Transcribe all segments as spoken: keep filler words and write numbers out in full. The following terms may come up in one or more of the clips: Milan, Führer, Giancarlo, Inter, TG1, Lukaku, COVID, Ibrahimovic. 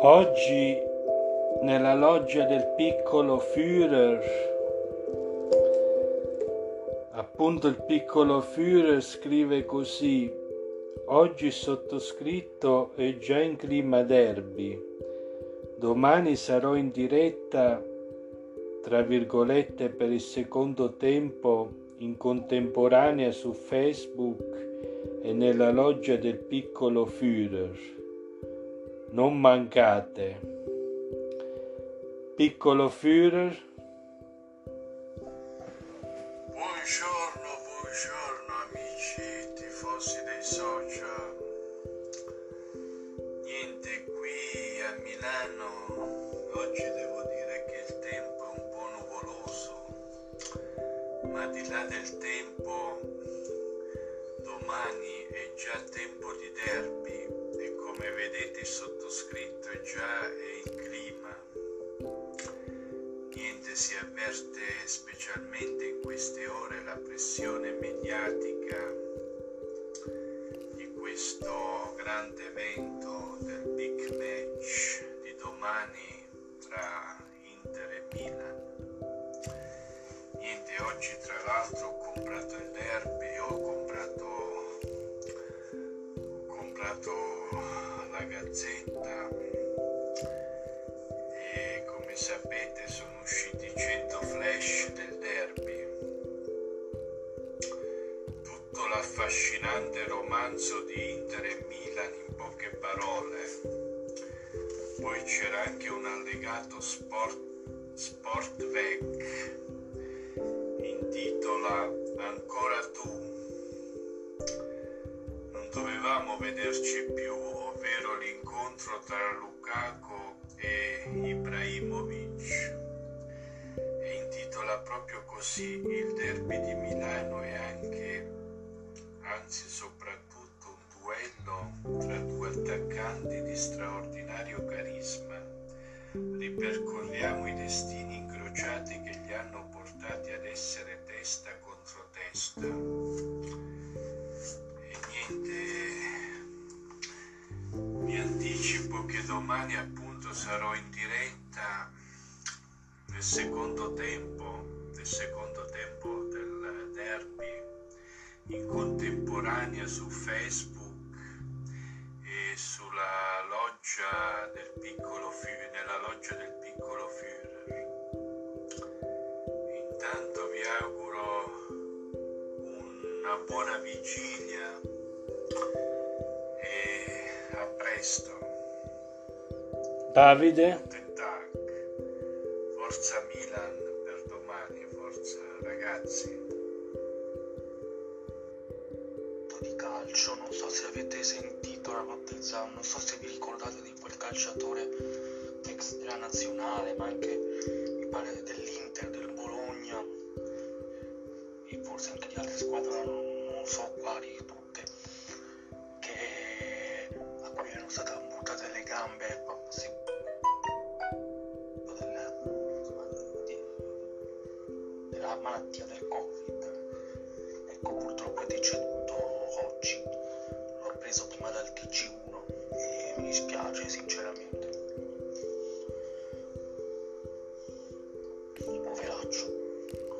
Oggi nella loggia del piccolo Führer, appunto il piccolo Führer scrive così: oggi sottoscritto è già in clima derby, domani sarò in diretta, tra virgolette, per il secondo tempo in contemporanea su Facebook e nella loggia del piccolo Führer. Non mancate. Piccolo Führer. Buongiorno, buongiorno amici tifosi dei social. Niente, qui a Milano oggi devo dire che il tempo è un po' nuvoloso. Ma di là del tempo, domani è già tempo di derby e come vedete il sottoscritto è già in clima. Niente, si avverte specialmente in queste ore la pressione mediatica di questo grande evento del big match di domani tra Inter e Milan. Niente, oggi tra l'altro ho comprato il derby, ho comprato, ho comprato la Gazzetta e come sapete sono usciti cento flash del derby. Tutto l'affascinante romanzo di Inter e Milan in poche parole. Poi c'era anche un allegato sport, Sportvec. Intitola Ancora tu. Non dovevamo vederci più, ovvero l'incontro tra Lukaku e Ibrahimovic. E intitola proprio così il derby di Milano e anche, anzi soprattutto, un duello tra due attaccanti di straordinario carisma. Ripercorriamo i destini incrociati che gli hanno ad essere testa contro testa. E niente, vi anticipo che domani appunto sarò in diretta nel secondo tempo nel secondo tempo del derby in contemporanea su Facebook e sulla loggia del piccolo Führer, nella loggia del piccolo Führer. Intanto vi auguro una buona vigilia e a presto. Davide. Forza Milan per domani, forza ragazzi. Di calcio, non so se avete sentito la notizia, non so se vi ricordate di quel calciatore ex della nazionale, ma anche mi pare dell'Inter, del Bologna e forse anche di altre squadre, non so quali, tutte, che a cui erano state amputate le gambe, sì, della, della malattia del COVID. Ecco, purtroppo è deceduto oggi, l'ho preso prima dal T G uno e mi dispiace sinceramente. Poveraccio.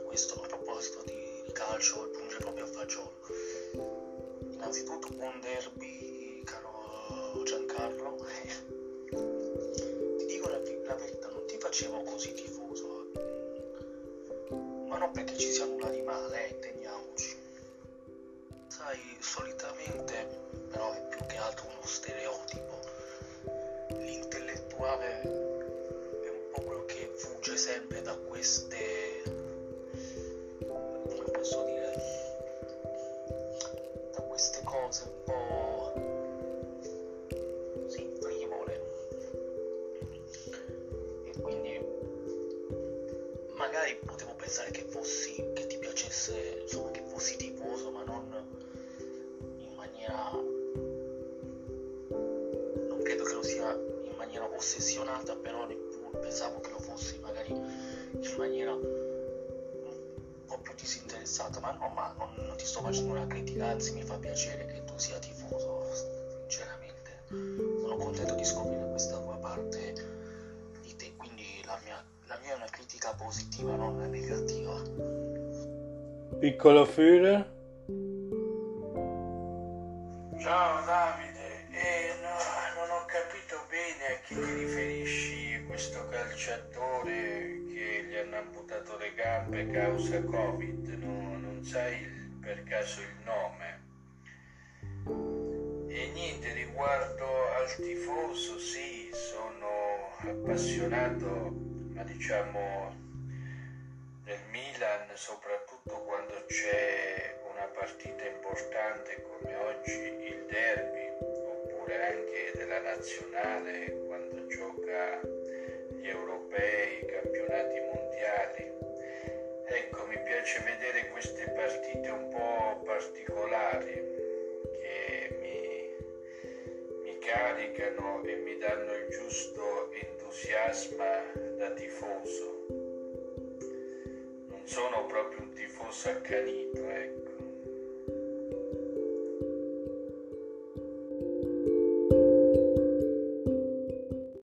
Questo a proposito di calcio aggiunge proprio a fagiolo. Innanzitutto buon derby caro Giancarlo. Ti dico la, la verità, non ti facevo così tifoso, ma non perché ci sia nulla di male, intendiamoci. Sai, solitamente, però è più che altro uno stereotipo, l'intellettuale fugge sempre da queste, come posso dire, da queste cose un po' sì, frivole, e quindi magari potevo pensare che fossi, che ti piacesse, insomma che fossi tifoso, ma non in maniera, non credo che lo sia in maniera ossessionata, però pensavo che lo fossi magari in maniera un po' più disinteressata. apprezzato, ma no, ma non, non ti sto facendo una critica, anzi mi fa piacere che tu sia tifoso, sinceramente. Sono contento di scoprire questa tua parte di te, quindi la mia, la mia è una critica positiva, non una negativa. Piccolo Führer? Ciao Davide, eh, no, non ho capito bene a chi ti riferisci questo calciatore che gli hanno amputato le gambe causa Covid, no, non sai il, per caso il nome? E niente, riguardo al tifoso, sì, sono appassionato, ma diciamo del Milan, soprattutto quando c'è una partita importante come oggi il derby, oppure anche della nazionale quando gioca gli europei, i campionati mondiali. Ecco, mi piace vedere queste partite un po' particolari che mi, mi caricano e mi danno il giusto entusiasmo da tifoso. Non sono proprio un tifoso accanito, ecco.